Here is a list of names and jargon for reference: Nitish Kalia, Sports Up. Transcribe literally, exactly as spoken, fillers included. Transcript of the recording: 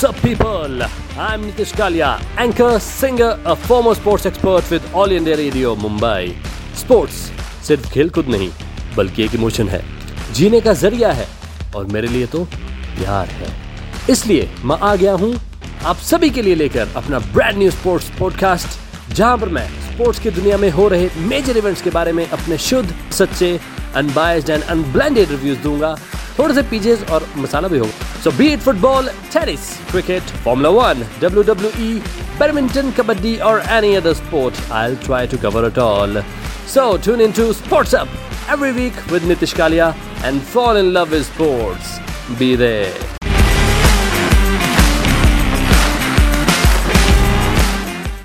What's up, people? I'm Nitish Kalia, anchor, singer, a former sports expert with All India Radio, Mumbai. Sports सिर्फ खेल कूद नहीं बल्कि एक इमोशन है, जीने का जरिया है और मेरे लिए तो प्यार है। इसलिए मैं आ गया हूँ आप सभी के लिए लेकर अपना ब्रांड न्यू स्पोर्ट्स पॉडकास्ट, जहाँ पर मैं स्पोर्ट्स की दुनिया में हो रहे मेजर इवेंट्स के बारे में अपने शुद्ध, सच्चे, अनबायस्ड एंड अनब्लेंडेड रिव्यूज दूंगा। थोड़े से पीजेस और मसाला भी होगा। So be it football, tennis, cricket, Formula One, W W E, badminton, kabaddi or any other sport, I'll try to cover it all. So tune into Sports Up every week with Nitish Kalia and fall in love with sports. Be there.